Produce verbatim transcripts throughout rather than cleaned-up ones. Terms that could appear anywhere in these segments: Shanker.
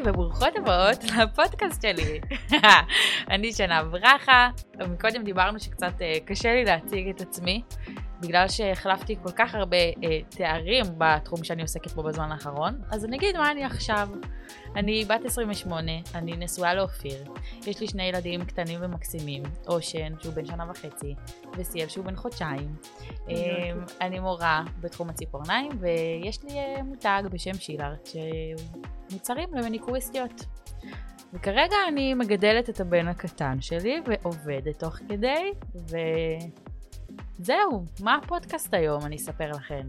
היי וברוכות הבאות לפודקאסט שלי. אני שנה ברכה, ומקודם דיברנו שקצת קשה לי להציג את עצמי, בגלל שהחלפתי כל כך הרבה תארים בתחום שאני עוסקת בו בזמן האחרון, אז אני אגיד מה אני עכשיו. אני בת עשרים ושמונה, אני נשואה לאופיר, יש לי שני ילדים קטנים ומקסימים, אושן שהוא בן שנה וחצי, וסיאל שהוא בן חודשיים. אני מורה בתחום הציפורניים, ויש לי מותג בשם שילר, שמוצרים למניקוריסטיות. וכרגע אני מגדלת את הבן הקטן שלי, ועובדת תוך כדי, ו... זהו, מה הפודקאסט היום? אני אספר לכם.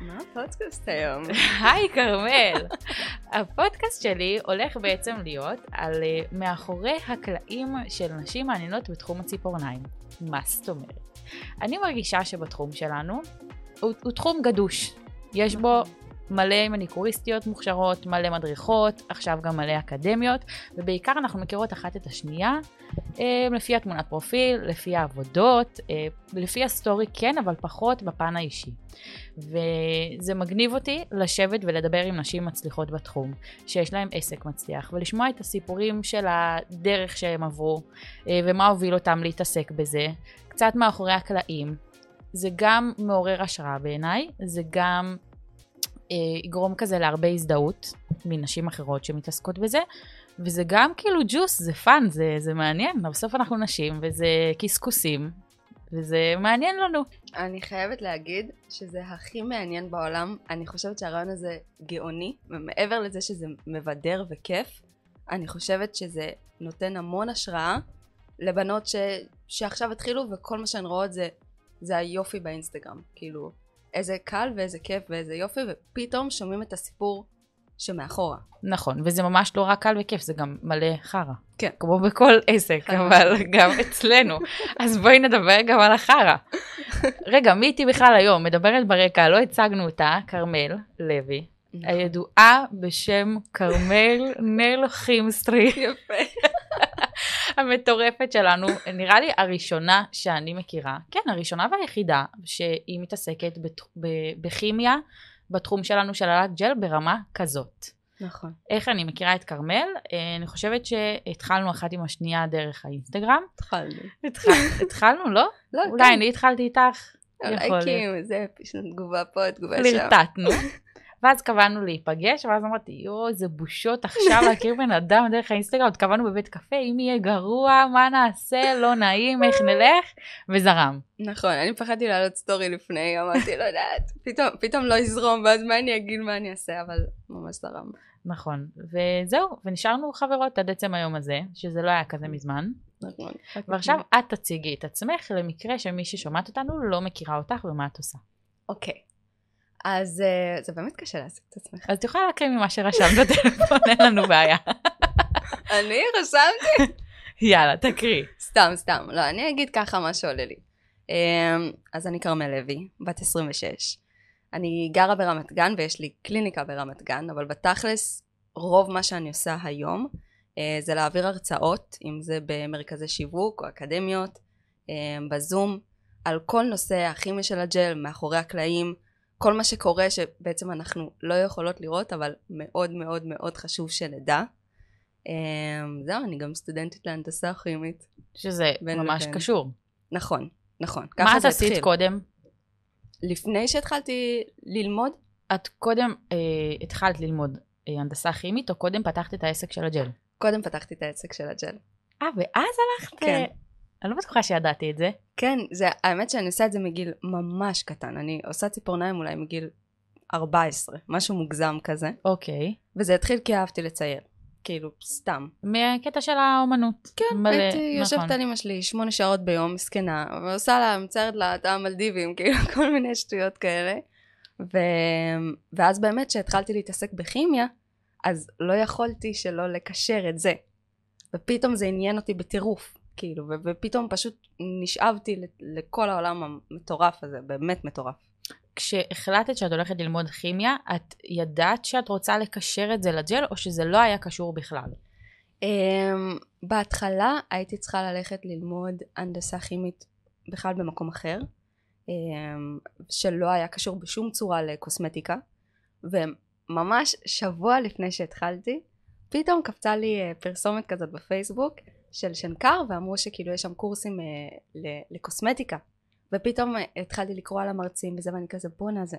מה הפודקאסט היום? היי כרמל. הפודקאסט שלי הולך בעצם להיות על מאחורי הקלעים של נשים מעניינות בתחום הציפורניים. מה זאת אומרת? אני מרגישה שבתחום שלנו הוא, הוא תחום גדוש. יש בו מלא מניקוריסטיות מוכשרות, מלא מדריכות, עכשיו גם מלא אקדמיות, ובעיקר אנחנו מכירות אחת את השנייה, לפי התמונת פרופיל, לפי העבודות, לפי הסטורי כן, אבל פחות בפן האישי. וזה מגניב אותי לשבת ולדבר עם נשים מצליחות בתחום, שיש להם עסק מצליח, ולשמוע את הסיפורים של הדרך שהם עברו, ומה הוביל אותם להתעסק בזה, קצת מאחורי הקלעים. זה גם מעורר השראה בעיניי, זה גם יגרום כזה להרבה הזדהות מנשים אחרות שמתעסקות בזה, וזה גם כאילו ג'וס, זה פאן, זה, זה מעניין, בסוף אנחנו נשים וזה קסקוסים, וזה מעניין לנו. אני חייבת להגיד שזה הכי מעניין בעולם, אני חושבת שהרעיון הזה גאוני, ומעבר לזה שזה מבדר וכיף, אני חושבת שזה נותן המון השראה לבנות ש, שעכשיו התחילו, וכל מה שהן רואות זה, זה היופי באינסטגרם, כאילו. איזה קל ואיזה כיף ואיזה יופי, ופתאום שומעים את הסיפור שמאחורה. נכון, וזה ממש לא רק קל וכיף, זה גם מלא חרה. כן. כמו בכל עסק, אבל גם אצלנו. אז בואי נדבר גם על החרה. רגע, מי איתי בכלל היום? מדברת ברקע, לא הצגנו אותה, כרמל לוי, הידועה בשם כרמל נל חימסטרי. יפה. המטורפת שלנו, נראה לי הראשונה שאני מכירה, כן, הראשונה והיחידה שהיא מתעסקת בכימיה בתחום שלנו של הלק ג'ל ברמה כזאת. נכון. איך אני מכירה את כרמל? אני חושבת שהתחלנו אחת עם השנייה דרך האינסטגרם. התחלנו. התחלנו, לא? לא. אולי אני התחלתי איתך. אולי כאילו, זה תגובה פה, תגובה שם. לרטטנו. ואז קבענו להיפגש, ואז אמרתי, יו, זה בושות עכשיו להכיר בן אדם דרך האינסטגרם, עוד קבענו בבית קפה, אם יהיה גרוע, מה נעשה, לא נעים, איך נלך, וזרם. נכון, אני פחדתי לעלות סטורי לפני, אמרתי, לא יודעת, פתאום, פתאום לא יזרום, ואז מה אני אגיד, מה אני אעשה, אבל ממש זרם. נכון, וזהו, ונשארנו חברות עד עצם היום הזה, שזה לא היה כזה מזמן. נכון. ועכשיו את תציגי את עצמך, למקרה שמי ששומעת אותנו לא מכירה אותך ומה את עושה. אוקיי. אז זה באמת קשה להסיק את עצמך. אז את יכולה להקריא ממה שרשמת בטלפון, אין לנו בעיה. אני רשמתי? יאללה, תקריא. סתם, סתם. לא, אני אגיד ככה מה שעולה לי. אז אני כרמל לוי, בת עשרים ושש. אני גרה ברמת גן ויש לי קליניקה ברמת גן, אבל בתכלס רוב מה שאני עושה היום זה להעביר הרצאות, אם זה במרכזי שיווק או אקדמיות, בזום, על כל נושא הכימיה של הג'ל, מאחורי הקלעים, כל מה שקורה שבעצם אנחנו לא יכולות לראות, אבל מאוד מאוד מאוד חשוב שנדע. זהו, אני גם סטודנטית להנדסה כימית. שזה ממש קשור. נכון, נכון. מה את עשית קודם? לפני שהתחלתי ללמוד? את קודם התחלת ללמוד הנדסה כימית, או קודם פתחת את העסק של הג'ל? קודם פתחתי את העסק של הג'ל. אה, ואז הלכת? כן. אני לא בטוחה שידעתי את זה. כן, זה, האמת שאני עושה את זה מגיל ממש קטן. אני עושה ציפורניים אולי מגיל ארבע עשרה, משהו מוגזם כזה. אוקיי. וזה התחיל כי אהבתי לצייר. כאילו, סתם. מהקטע של האומנות. כן, הייתי יושבת על אמא שלי שמונה שעות ביום, מסכנה, ועושה לה, מציירת לה את המלדיבים, כאילו, כל מיני שטויות כאלה. ו... ואז באמת שהתחלתי להתעסק בכימיה, אז לא יכולתי שלא לקשר את זה. ופתאום זה עניין אותי בטירוף. כאילו, ופתאום פשוט נשאבתי לכל העולם המטורף הזה, באמת מטורף. כשהחלטת שאת הולכת ללמוד כימיה, את ידעת שאת רוצה לקשר את זה לג'ל, או שזה לא היה קשור בכלל? בהתחלה הייתי צריכה ללכת ללמוד הנדסה כימית בכלל במקום אחר, שלא היה קשור בשום צורה לקוסמטיקה, וממש שבוע לפני שהתחלתי, פתאום קפצה לי פרסומת כזאת בפייסבוק של שנקר, ואמרו שכאילו יש שם קורסים לקוסמטיקה, ופתאום התחלתי לקרוא על המרצים וזה, ואני כזה בונה, זה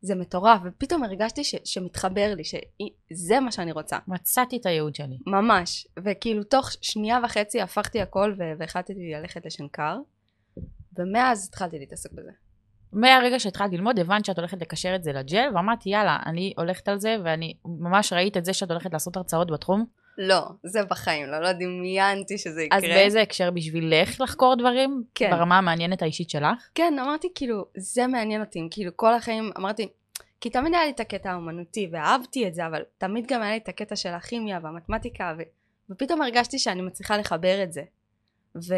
זה מטורף, ופתאום הרגשתי ש, שמתחבר לי, שזה מה שאני רוצה. מצאתי את הייעוד שלי. ממש, וכאילו תוך שנייה וחצי הפכתי הכל, והחלטתי ללכת לשנקר, ומאז התחלתי להתעסק בזה. מהרגע שהתחלתי ללמוד, הבנת שאת הולכת לקשר את זה לג'ל, ואמרתי יאללה, אני הולכת על זה, ואני ממש ראית את זה שאת הולכת לעשות הרצאות בתחום. לא, זה בחיים, לא, לא דמיינתי שזה יקרה. אז באיזה הקשר בשבילך לחקור דברים? כן. ברמה המעניינת האישית שלך? כן, אמרתי כאילו, זה מעניין אותי, כאילו כל החיים, אמרתי, כי תמיד היה לי את הקטע האומנותי, ואהבתי את זה, אבל תמיד גם היה לי את הקטע של הכימיה והמתמטיקה, ו... ופתאום הרגשתי שאני מצליחה לחבר את זה. ו...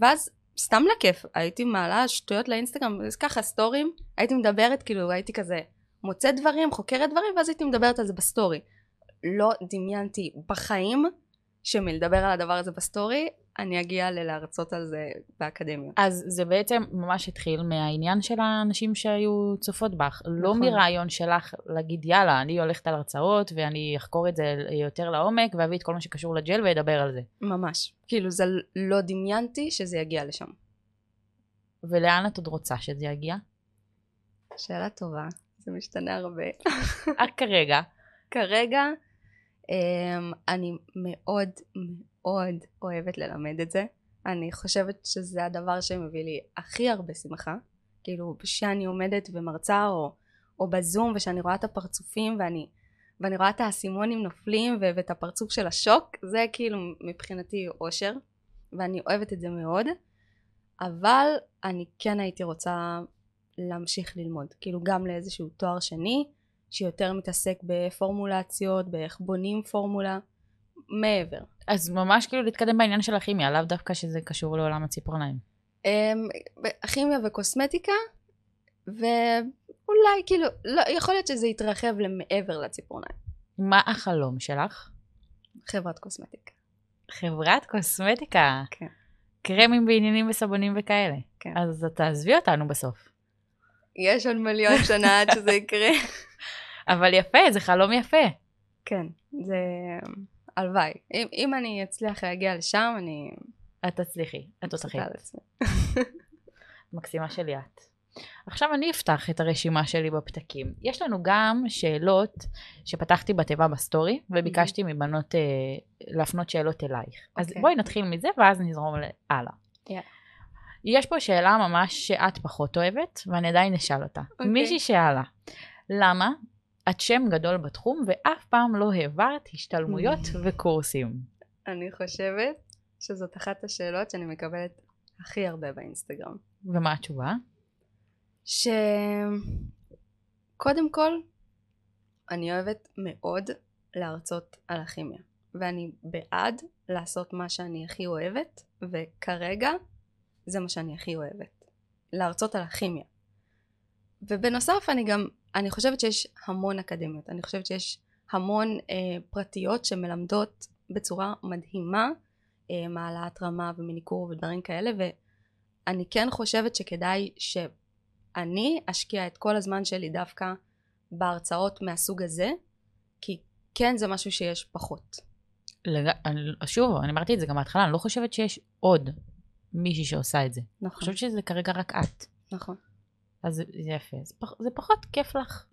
ואז סתם לכיף, הייתי מעלה שטויות לאינסטגרם, אז ככה סטורים, הייתי מדברת, כאילו הייתי כזה מוצאת דברים, חוקרת דברים, ואז הייתי מדברת על זה בסטורי. לא דמיינתי בחיים שמלדבר על הדבר הזה בסטורי, אני אגיע ללהרצות על זה באקדמיה. אז זה בעצם ממש התחיל מהעניין של האנשים שהיו צופות בך, נכון. לא מרעיון שלך להגיד יאללה, אני הולכת על הרצאות ואני אחקור את זה יותר לעומק, ואביא את כל מה שקשור לג'ל ואדבר על זה. ממש, כאילו זה לא דמיינתי שזה יגיע לשם. ולאן את עוד רוצה שזה יגיע? שאלה טובה, זה משתנה הרבה. רק כרגע. כרגע, אני מאוד מאוד אוהבת ללמד את זה. אני חושבת שזה הדבר שמביא לי הכי הרבה שמחה. כאילו שאני עומדת ומרצה או, או בזום, ושאני רואה את הפרצופים ואני, ואני רואה את האסימונים נופלים ו- ואת הפרצוף של השוק, זה כאילו מבחינתי אושר, ואני אוהבת את זה מאוד. אבל אני כן הייתי רוצה להמשיך ללמוד, כאילו גם לאיזשהו תואר שני שיותר מתעסק בפורמולציות, באיך בונים פורמולה, מעבר. אז ממש כאילו להתקדם בעניין של הכימיה, לאו דווקא שזה קשור לעולם הציפורניים. הכימיה וקוסמטיקה, ואולי כאילו, לא, יכול להיות שזה יתרחב למעבר לציפורניים. מה החלום שלך? חברת קוסמטיקה. חברת קוסמטיקה? כן. קרמים בעניינים וסבונים וכאלה. כן. אז תעזבי אותנו בסוף. יש עוד מיליון שנה עד שזה יקרה. אבל יפה, זה חלום יפה. כן, זה הלוואי. אם, אם אני אצליח להגיע לשם, אני... את תצליחי, את תוצחית. מקסימה שלי את. עכשיו אני אפתח את הרשימה שלי בפתקים. יש לנו גם שאלות שפתחתי בתיבה בסטורי, וביקשתי מבנות אה, להפנות שאלות אלייך. Okay. אז בואי נתחיל מזה, ואז נזרום הלאה. יאללה. Yeah. יש פה שאלה ממש שאת פחות אוהבת, ואני עדיין נשאל אותה. Okay. מישהי שאלה, למה את שם גדול בתחום ואף פעם לא העברת השתלמויות וקורסים? אני חושבת שזאת אחת השאלות שאני מקבלת הכי הרבה באינסטגרם. ומה התשובה? שקודם כל, אני אוהבת מאוד להרצות על הכימיה, ואני בעד לעשות מה שאני הכי אוהבת, וכרגע זה מה שאני הכי אוהבת, להרצות על הכימיה. ובנוסף אני גם, אני חושבת שיש המון אקדמיות, אני חושבת שיש המון אה, פרטיות שמלמדות בצורה מדהימה, אה, מעלת רמה ומניקור ודברים כאלה, ואני כן חושבת שכדאי שאני אשקיע את כל הזמן שלי דווקא בהרצאות מהסוג הזה, כי כן זה משהו שיש פחות. לג... שוב, אני אמרתי את זה גם בהתחלה, אני לא חושבת שיש עוד מישהי שעושה את זה. נכון. אני חושבת שזה כרגע רק את. נכון. אז זה יפה. זה, פח, זה פחות כיף לך.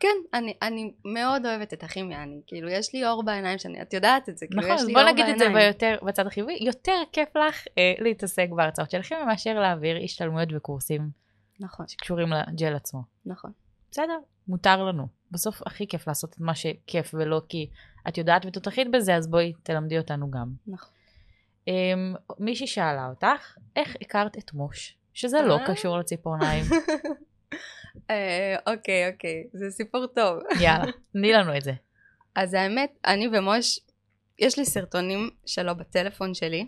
כן, אני, אני מאוד אוהבת את הכימיה. אני, כאילו, יש לי אור בעיניים שאני, את יודעת את זה. נכון, כאילו, יש לי בוא נגיד בעיניים. את זה ביותר, בצד החיובי. יותר כיף לך אה, להתעסק בהרצאות של כימיה, מאשר להעביר השתלמויות וקורסים. נכון. שקשורים לג'ל עצמו. נכון. בסדר, מותר לנו. בסוף הכי כיף לעשות את מה שכיף ולא כי את יודעת ותותחית בזה, אז בואי תלמדי אותנו גם. נכון. מישהי שאלה אותך, איך הכרת את מוש? שזה לא קשור לציפורניים. אוקיי, אוקיי, זה סיפור טוב. יאללה, תני לנו את זה. אז האמת, אני ומוש, יש לי סרטונים שלו בטלפון שלי,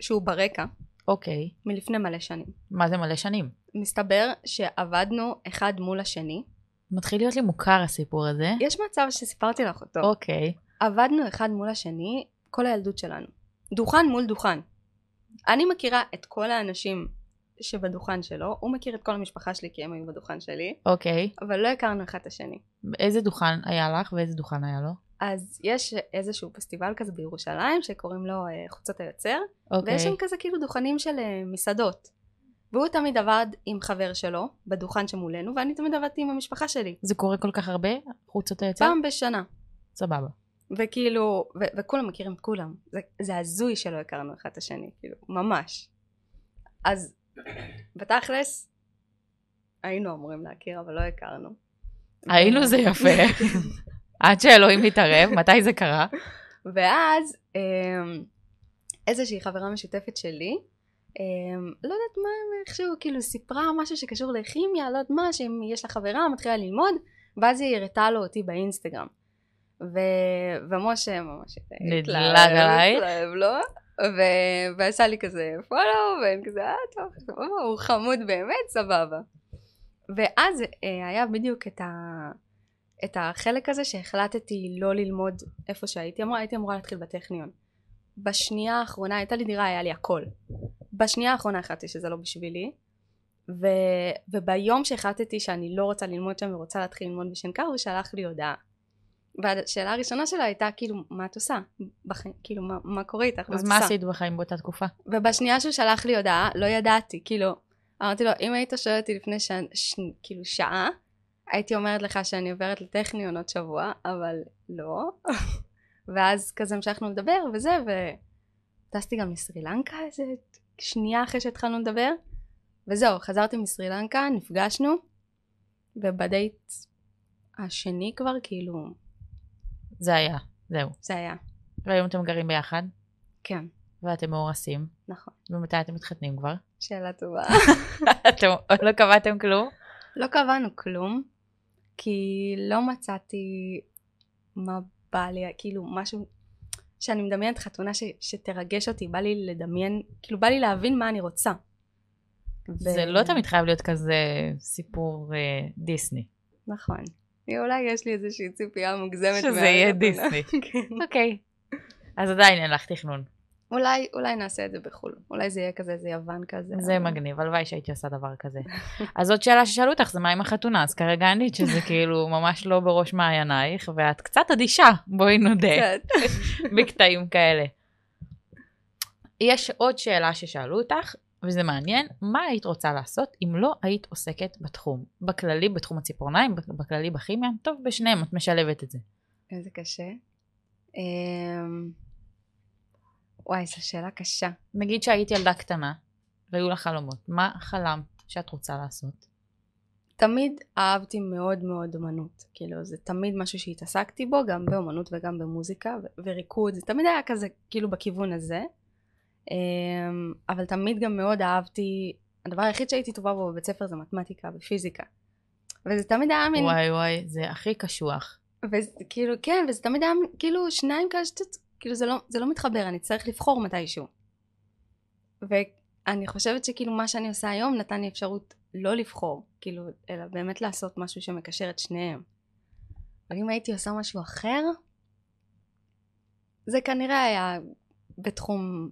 שהוא ברקע. אוקיי. מלפני מלא שנים. מה זה מלא שנים? מסתבר שעבדנו אחד מול השני. מתחיל להיות לי מוכר הסיפור הזה. יש מצב שסיפרתי לך אותו. אוקיי. עבדנו אחד מול השני, כל הילדות שלנו. דוכן מול דוכן. אני מכירה את כל האנשים שבדוכן שלו, הוא מכיר את כל המשפחה שלי כי הם היו בדוכן שלי. אוקיי. אבל לא הכרנו אחד את השני. איזה דוכן היה לך ואיזה דוכן היה לו? אז יש איזשהו פסטיבל כזה בירושלים שקוראים לו חוצות היוצר, ויש שם כזה כאילו דוכנים של מסעדות, והוא תמיד עבד עם חבר שלו בדוכן שמולנו, ואני תמיד עבדתי עם המשפחה שלי. זה קורה כל כך הרבה? חוצות היוצר? פעם בשנה. סבבה. וכאילו, ו- וכולם מכירים כולם. זה, זה הזוי שלא הכרנו אחד את השני, כאילו, ממש. אז בתכלס, היינו אמורים להכיר, אבל לא הכרנו. היינו זה יפה. עד שאלוהים מתערב, מתי זה קרה? ואז, איזושהי חברה משותפת שלי, לא יודעת מה הם איכשהו, כאילו סיפרה משהו שקשור לכימיה, לא יודעת מה, שאם יש לה חברה, מתחילה ללמוד, ואז היא הראתה לו אותי באינסטגרם. ומשה ממש נדלג עליי, ועשה לי כזה פולו, ואין כזה, הוא חמוד באמת, סבבה. ואז היה בדיוק את ה... את החלק הזה שהחלטתי לא ללמוד איפה שהייתי אמורה, הייתי אמורה להתחיל בטכניון. בשנייה האחרונה, הייתה לי דירה, היה לי הכל. בשנייה האחרונה החלטתי שזה לא בשבילי, ו... וביום שהחלטתי שאני לא רוצה ללמוד שם ורוצה להתחיל ללמוד בשנקר, הוא שלח לי הודעה. והשאלה הראשונה שלה הייתה, כאילו, מה את עושה? בחיים, כאילו, מה, מה קורה איתך? אז מה, מה, מה עשית בחיים באותה תקופה? ובשנייה שהוא שלח לי הודעה, לא ידעתי, כאילו, אמרתי לו, אם היית שואל אותי לפני ש... ש... כאילו, שעה, הייתי אומרת לך שאני עוברת לטכניון עוד שבוע, אבל לא. ואז כזה המשכנו לדבר וזה, וטסתי גם מסרי לנקה איזה שנייה אחרי שהתחלנו לדבר, וזהו, חזרתי מסרי לנקה, נפגשנו, ובדייט השני כבר כאילו... זה היה, זהו. זה היה. והיום אתם גרים ביחד? כן. ואתם מאורסים? נכון. ומתי אתם מתחתנים כבר? שאלה טובה. אתם עוד לא קבעתם כלום? לא קבענו כלום, כי לא מצאתי מה בא לי, כאילו משהו שאני מדמיינת חתונה ש, שתרגש אותי, בא לי לדמיין, כאילו בא לי להבין מה אני רוצה. זה ו... לא תמיד חייב להיות כזה סיפור אה, דיסני. נכון. אולי יש לי איזושהי ציפייה מוגזמת. שזה יהיה דיסני. אוקיי. אז עדיין אין לך תכנון. אולי, אולי נעשה את זה בחול. אולי זה יהיה כזה, זה יוון כזה. זה אבל... מגניב, הלוואי שהייתי עושה דבר כזה. אז עוד שאלה ששאלו אותך, זה מה עם החתונה? אז כרגע ענית שזה כאילו ממש לא בראש מעיינייך, ואת קצת אדישה, בואי נודה. קצת. בקטעים כאלה. יש עוד שאלה ששאלו אותך, וזה מעניין, מה היית רוצה לעשות אם לא היית עוסקת בתחום? בכללי, בתחום הציפורניים, בכללי, בכימיה? טוב, בשניהם, את משלבת את זה. איזה קשה. אה... וואי, זו שאלה קשה. נגיד שהיית ילדה קטנה, והיו לך חלומות. מה חלמת שאת רוצה לעשות? תמיד אהבתי מאוד מאוד אומנות. כאילו, זה תמיד משהו שהתעסקתי בו, גם באומנות וגם במוזיקה ו- וריקוד. זה תמיד היה כזה, כאילו, בכיוון הזה. אבל תמיד גם מאוד אהבתי, הדבר היחיד שהייתי טובה בו בבית ספר זה מתמטיקה ופיזיקה. וזה תמיד היה מין... וואי וואי, זה הכי קשוח. וכאילו, כן, וזה תמיד היה מין, כאילו, שניים כאלה שתצטו. כאילו זה לא, זה לא מתחבר, אני צריך לבחור מתישהו. ואני חושבת שכאילו מה שאני עושה היום נתן לי אפשרות לא לבחור, כאילו, אלא באמת לעשות משהו שמקשר את שניהם. אבל אם הייתי עושה משהו אחר, זה כנראה היה בתחום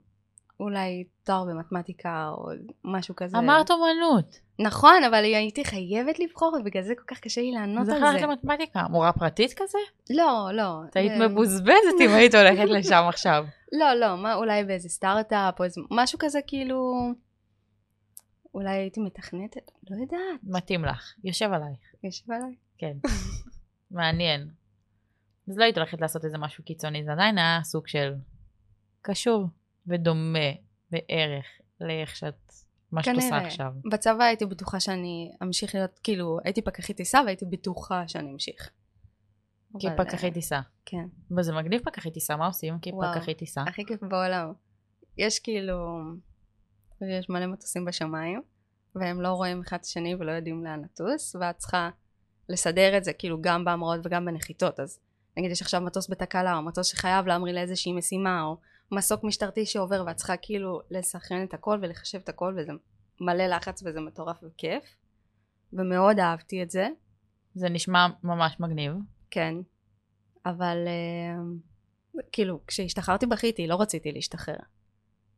אולי תואר במתמטיקה או משהו כזה. אמרת אומנות. נכון, אבל הייתי חייבת לבחור, ובגלל זה כל כך קשה לי לענות על זה. זכרת למתמטיקה, מורה פרטית כזה? לא, לא. את היית מבוזבזת אם היית הולכת לשם עכשיו. לא, לא, אולי באיזה סטארט-אפ או משהו כזה כאילו... אולי הייתי מתכנתת, לא יודעת. מתאים לך, יושב עלייך. יושב עליי? כן. מעניין. אז לא היית הולכת לעשות איזה משהו קיצוני, זה עדיין היה סוג של קשור ודומה בערך לאיך שאת... מה שאת עושה עכשיו. בצבא הייתי בטוחה שאני אמשיך להיות, כאילו, הייתי פקחית טיסה והייתי בטוחה שאני אמשיך. כי פקחית טיסה. כן. וזה מגניב פקחית טיסה, מה עושים? כי פקחית טיסה. הכי כיף בעולם. יש כאילו, יש מלא מטוסים בשמיים, והם לא רואים אחד השני ולא יודעים לאן לטוס, ואת צריכה לסדר את זה, כאילו, גם בהמראות וגם בנחיתות. אז נגיד, יש עכשיו מטוס בתקלה, או מטוס שחייב להמריא לאיזושהי משימה, או מסוק משטרתי שעובר, ואת צריכה כאילו לסכן את הכל ולחשב את הכל, וזה מלא לחץ וזה מטורף וכיף, ומאוד אהבתי את זה. זה נשמע ממש מגניב. כן, אבל אה, כאילו כשהשתחררתי בכיתי, לא רציתי להשתחרר,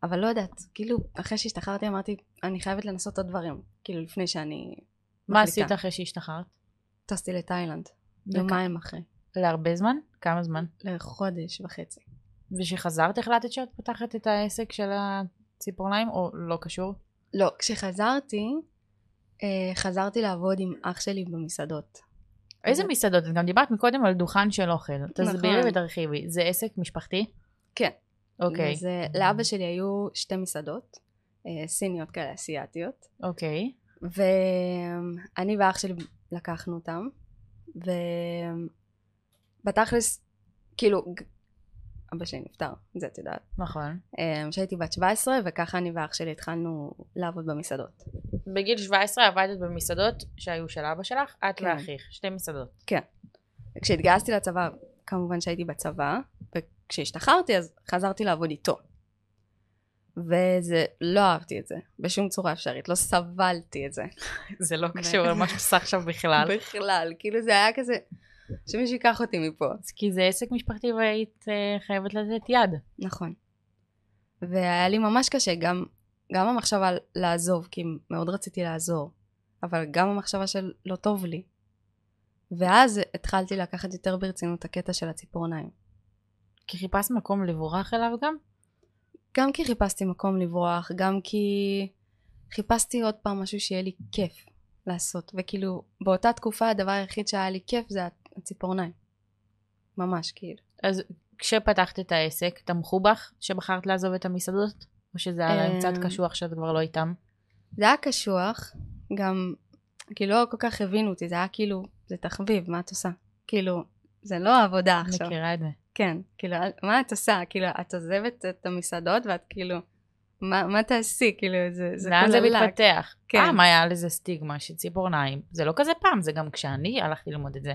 אבל לא יודעת, כאילו אחרי שהשתחררתי אמרתי אני חייבת לנסות עוד דברים, כאילו לפני שאני מחליטה. מה עשית אחרי שהשתחררת? טסתי לתאילנד, יומיים אחרי. להרבה זמן? כמה זמן? לחודש וחצי. ושחזרת החלטת שאת פתחת את העסק של הציפורניים או לא קשור? לא, כשחזרתי, חזרתי לעבוד עם אח שלי במסעדות. איזה מסעדות? את גם דיברת מקודם על דוכן של אוכל. תסבירי ותרחיבי. זה עסק משפחתי? כן. אוקיי. לאבא שלי היו שתי מסעדות, סיניות כאלה, אסיאטיות. אוקיי. ואני ואח שלי לקחנו אותם, ובתכלס, כאילו, אבא שלי נפטר, זה את יודעת. נכון. שהייתי בת שבע עשרה, וככה אני ואח שלי התחלנו לעבוד במסעדות. בגיל שבע עשרה עבדת במסעדות שהיו של אבא שלך, את ואחיך, שתי מסעדות. כן. כשהתגייסתי לצבא, כמובן שהייתי בצבא, וכשהשתחררתי אז חזרתי לעבוד איתו. וזה, לא אהבתי את זה, בשום צורה אפשרית, לא סבלתי את זה. זה לא קשור למה שעושה עכשיו בכלל. בכלל, כאילו זה היה כזה, שמישהו ייקח אותי מפה. כי זה עסק משפחתי והיית חייבת לתת יד. נכון. והיה לי ממש קשה, גם, גם המחשבה לעזוב, כי מאוד רציתי לעזור, אבל גם המחשבה של לא טוב לי. ואז התחלתי לקחת יותר ברצינות הקטע של הציפורניים. כי חיפש מקום לבורח אליו גם? גם כי חיפשתי מקום לברוח, גם כי חיפשתי עוד פעם משהו שיהיה לי כיף לעשות. וכאילו, באותה תקופה הדבר היחיד שהיה לי כיף זה הציפורניים. ממש, כאילו. אז כשפתחת את העסק, תמכו בך שבחרת לעזוב את המסעדות? או שזה היה קצת קשוח שאת כבר לא איתם? זה היה קשוח, גם, כאילו, לא כל כך הבינו אותי, זה היה כאילו, זה תחביב, מה את עושה? כאילו, זה לא עבודה עכשיו. מכירה את זה. כן, כאילו, מה את עושה? כאילו, את עוזבת את המסעדות ואת כאילו, מה, מה תעשי? כאילו, זה, זה כולה זה מתפתח. פעם היה לזה סטיגמה של ציפורניים. זה לא כזה פעם, זה גם כשאני הלכתי ללמוד את זה.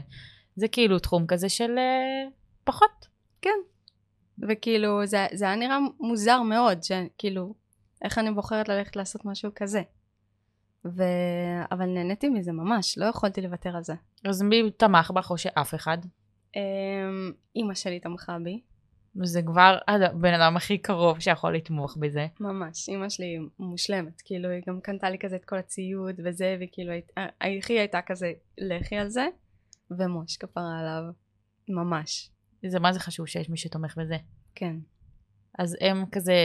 זה כאילו תחום כזה של פחות. כן. וכאילו, זה, זה היה נראה מוזר מאוד, שכאילו, איך אני בוחרת ללכת לעשות משהו כזה. ו... אבל נהניתי מזה ממש, לא יכולתי לוותר על זה. אז מי תמך בך או שאף אחד? אמא שלי תמכה בי. זה כבר הבן אדם הכי קרוב שיכול לתמוך בזה. ממש, אמא שלי מושלמת, כאילו היא גם קנתה לי כזה את כל הציוד וזה, וכאילו היחי הייתה כזה לחי על זה, ומוש כפרה עליו, ממש. זה מה זה חשוב שיש מי שתומך בזה. כן. אז הם כזה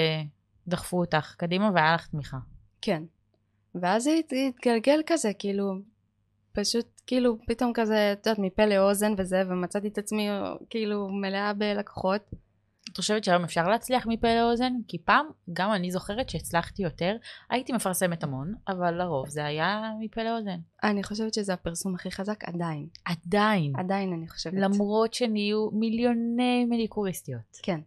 דחפו אותך קדימה והיה לך תמיכה. כן. ואז היא התגלגל כזה, כאילו, פשוט, כאילו, פתאום כזה, את יודעת, מפה לאוזן וזה, ומצאתי את עצמי, כאילו, מלאה בלקוחות. את חושבת שהיום אפשר להצליח מפה לאוזן? כי פעם, גם אני זוכרת שהצלחתי יותר, הייתי מפרסמת המון, אבל לרוב זה היה מפה לאוזן. אני חושבת שזה הפרסום הכי חזק, עדיין. עדיין? עדיין, אני חושבת. למרות שנהיו מיליוני מניקוריסטיות. כן.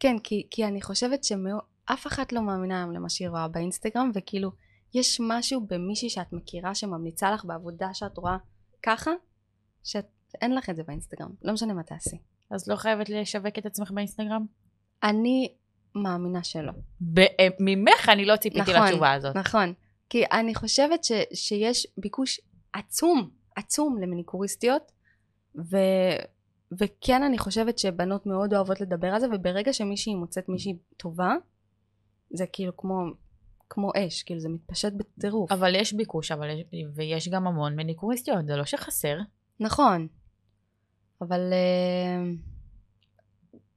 כן, כי, כי אני חושבת שאף אחת לא מאמינה למה שהיא רואה באינסטגרם, וכאילו, יש משהו במישהי שאת מכירה שממליצה לך בעבודה שאת רואה ככה, שאין לך את זה באינסטגרם. לא משנה מה תעשי. אז לא חייבת לשווק את עצמך באינסטגרם? אני מאמינה שלא. ממך אני לא ציפיתי לתשובה הזאת. נכון. כי אני חושבת שיש ביקוש עצום, עצום למניקוריסטיות, וכן אני חושבת שבנות מאוד אוהבות לדבר על זה, וברגע שמישהי מוצאת מישהי טובה, זה כאילו כמו... כמו אש, כאילו זה מתפשט בטירוף. אבל יש ביקוש, אבל יש, ויש גם המון מניקוריסטיות, זה לא שחסר. נכון. אבל uh,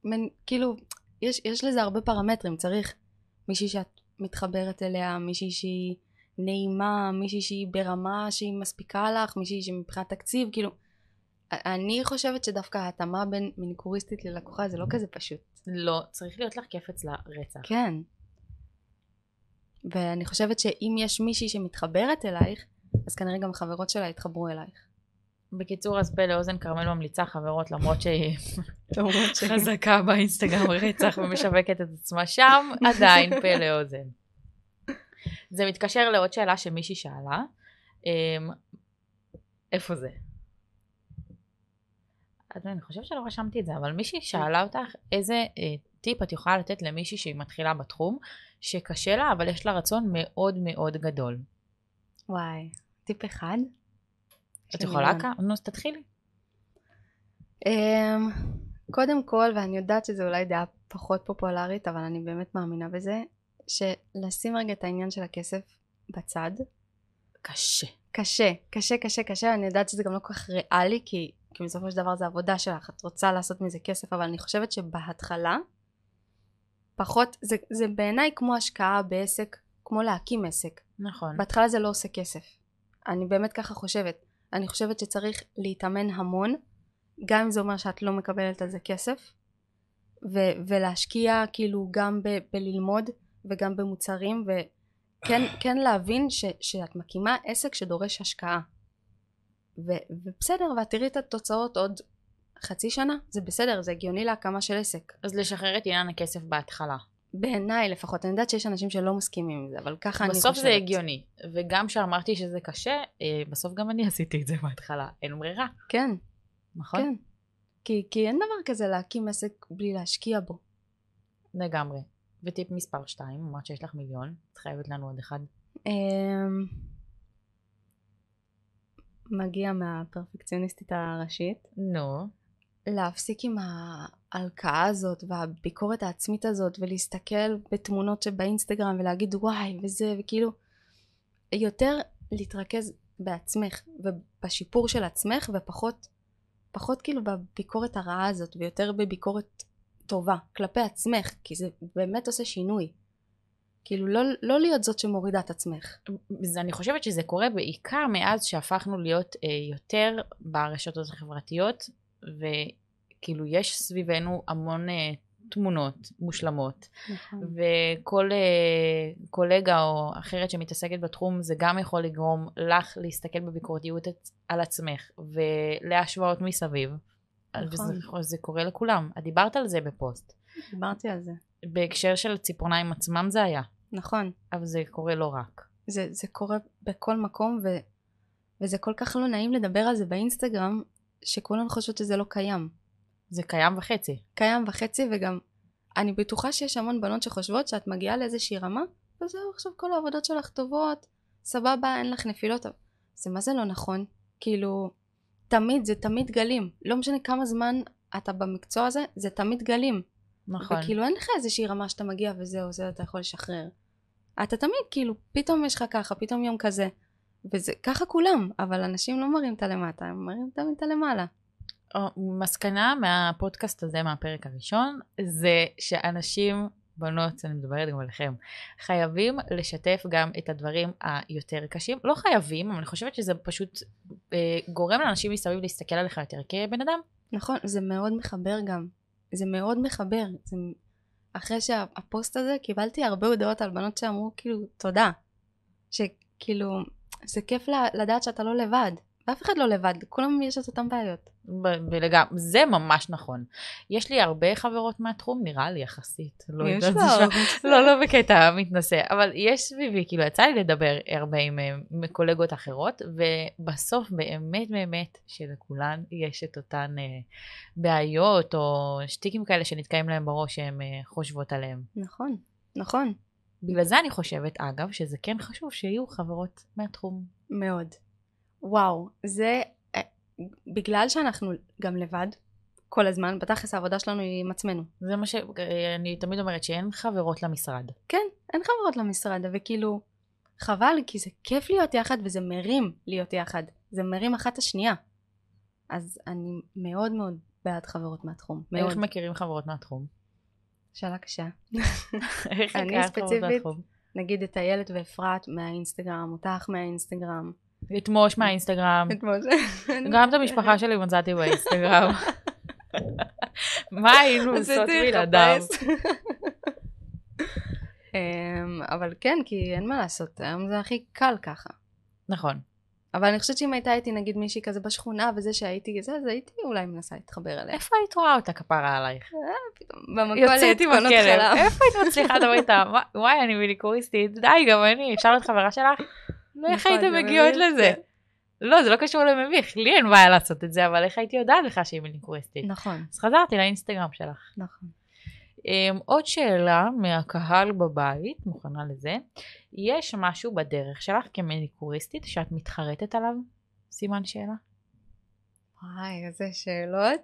מנ, כאילו, יש, יש לזה הרבה פרמטרים, צריך מישהי שאת מתחברת אליה, מישהי שהיא נעימה, מישהי שהיא ברמה שהיא מספיקה לך, מישהי שמבחינת תקציב, כאילו, אני חושבת שדווקא ההתאמה בין מניקוריסטית ללקוחה זה לא כזה פשוט. לא, צריך להיות לך קפץ לרצח. כן. ואני חושבת שאם יש מישהי שמתחברת אלייך, אז כנראה גם חברות שלה יתחברו אלייך. בקיצור, אז פה לאוזן כרמל ממליצה חברות, למרות שהיא חזקה באינסטגרם רצח ומשווקת את עצמה שם, עדיין פה לאוזן. זה מתקשר לעוד שאלה שמישהי שאלה, איפה זה? אני חושבת שלא רשמתי את זה, אבל מישהי שאלה אותך איזה טיפ את יכולה לתת למישהי שהיא מתחילה בתחום, שקשה לה, אבל יש לה רצון מאוד מאוד גדול. וואי, טיפ אחד? את יכולה ככה? נו, תתחילי. קודם כל, ואני יודעת שזו אולי דעה פחות פופולרית, אבל אני באמת מאמינה בזה, שלשים רגע את העניין של הכסף בצד. קשה. קשה, קשה, קשה, קשה. אני יודעת שזה גם לא כל כך ריאלי, כי כי בסופו של דבר זה עבודה שלך, את רוצה לעשות מזה כסף, אבל אני חושבת שבהתחלה פחות, זה, זה בעיניי כמו השקעה בעסק, כמו להקים עסק. נכון. בהתחלה זה לא עושה כסף. אני באמת ככה חושבת. אני חושבת שצריך להתאמן המון, גם אם זה אומר שאת לא מקבלת על זה כסף, ו- ולהשקיע כאילו גם ב- בללמוד וגם במוצרים, וכן כן להבין ש- שאת מקימה עסק שדורש השקעה. ו- ובסדר, ואת תראי את התוצאות עוד חצי שנה, זה בסדר, זה הגיוני להקמה של עסק. אז לשחרר את עניין הכסף בהתחלה. בעיניי לפחות, אני יודעת שיש אנשים שלא מסכימים עם זה, אבל ככה אני חושבת. בסוף זה הגיוני, וגם שאמרתי שזה קשה, בסוף גם אני עשיתי את זה בהתחלה, אין ברירה. כן. נכון? כן. כי, כי אין דבר כזה להקים עסק בלי להשקיע בו. לגמרי. וטיפ מספר שתיים, אמרת שיש לך מיליון, את חייבת לנו עוד אחד. מגיע מהפרפקציוניסטית הראשית. נו. להפסיק עם ההלקאה הזאת והביקורת העצמית הזאת, ולהסתכל בתמונות שבאינסטגרם ולהגיד וואי וזה, וכאילו יותר להתרכז בעצמך ובשיפור של עצמך, ופחות פחות כאילו בביקורת הרעה הזאת, ויותר בביקורת טובה כלפי עצמך, כי זה באמת עושה שינוי. כאילו לא, לא להיות זאת שמורידה את עצמך. אז אני חושבת שזה קורה בעיקר מאז שהפכנו להיות אה, יותר ברשתות החברתיות, וכאילו יש סביבנו המון אה, תמונות מושלמות, וכל אה, קולגה או אחרת שמתעסקת בתחום, זה גם יכול לגרום לך להסתכל בביקורתיות על עצמך ולהשוואות מסביב. נכון. זה קורה לכולם. את דיברת על זה בפוסט. דיברתי על זה. בהקשר של ציפורניים עצמם זה היה. נכון. אבל זה קורה לא רק. זה, זה קורה בכל מקום, ו, וזה כל כך לא נעים לדבר על זה באינסטגרם, שכולן חושבות שזה לא קיים. זה קיים וחצי. קיים וחצי, וגם אני בטוחה שיש המון בנות שחושבות שאת מגיעה לאיזושהי רמה, וזהו, עכשיו כל העבודות שלך טובות, סבבה, אין לך נפילות. זה מה זה לא נכון? כאילו, תמיד, זה תמיד גלים. לא משנה כמה זמן אתה במקצוע הזה, זה תמיד גלים. נכון. וכאילו אין לך איזושהי רמה שאתה מגיע וזהו, זה אתה יכול לשחרר. אתה תמיד כאילו, פתאום יש לך ככה, פתאום יום כזה. וזה ככה כולם, אבל אנשים לא מראים את הלמטה, הם מראים תמיד את הלמעלה. מסקנה מהפודקאסט הזה, מהפרק הראשון, זה שאנשים, בנות, אני מדברת גם עליכם, חייבים לשתף גם את הדברים היותר קשים. לא חייבים, אבל אני חושבת שזה פשוט אה, גורם לאנשים מסביב להסתכל עליך יותר כבן אדם. נכון, זה מאוד מחבר גם. זה מאוד מחבר. זה... אחרי שהפוסט הזה קיבלתי הרבה הודעות על בנות שאמרו כאילו תודה. שכאילו זה כיף לדעת שאתה לא לבד. ואף אחד לא לבד, כולם יש את אותם בעיות. בלגע, זה ממש נכון. יש לי הרבה חברות מהתחום, נראה לי יחסית. לא, לא, לא בקטע מתנשא, אבל יש סביבי, כאילו יצא לי לדבר הרבה עם קולגות אחרות, ובסוף באמת באמת שלכולן יש את אותן בעיות, או שטיקים כאלה שנתקעים להם בראש שהם חושבות עליהם. נכון, נכון. בגלל זה אני חושבת, אגב, שזה כן חשוב שיהיו חברות מהתחום. מאוד. וואו, זה, בגלל שאנחנו גם לבד, כל הזמן, בתכלס העבודה שלנו היא עם עצמנו. זה מה שאני תמיד אומרת, שאין חברות למשרד. כן, אין חברות למשרד, וכאילו, חבל, כי זה כיף להיות יחד, וזה מרים להיות יחד. זה מרים אחת השנייה. אז אני מאוד מאוד בעד חברות מהתחום. איך מכירים חברות מהתחום? שאלה קשה. איך הכרת חברות מהתחום? נגיד את איילת ואפרת מהאינסטגרם, אותך מהאינסטגרם. לתמוש מהאינסטגרם. גם את המשפחה שלי מצאתי באינסטגרם. מה היינו עושות מלאדם? אבל כן, כי אין מה לעשות. היום זה הכי קל ככה. נכון. אבל אני חושבת שאם הייתה הייתי נגיד מישהי כזה בשכונה, וזה שהייתי זה, אז הייתי אולי מנסה להתחבר אליה. איפה היית רואה אותה כפרה עלייך? יוצאתי בכלב. איפה היית מצליחה דבר איתה? וואי, אני מיניקוריסטית. די, גם אני. אפשר להיות חברה שלך? לא, איך הייתם מגיעות לזה? לא, זה לא קשור למביך, לי אין בעיה לעשות את זה, אבל איך הייתי יודעת לך שהיא מניקוריסטית? נכון. אז חזרתי לאינסטגרם שלך. נכון. עוד שאלה מהקהל בבית, מוכנה לזה, יש משהו בדרך שלך כמניקוריסטית שאת מתחרטת עליו? סימן שאלה? וואי, איזה שאלות.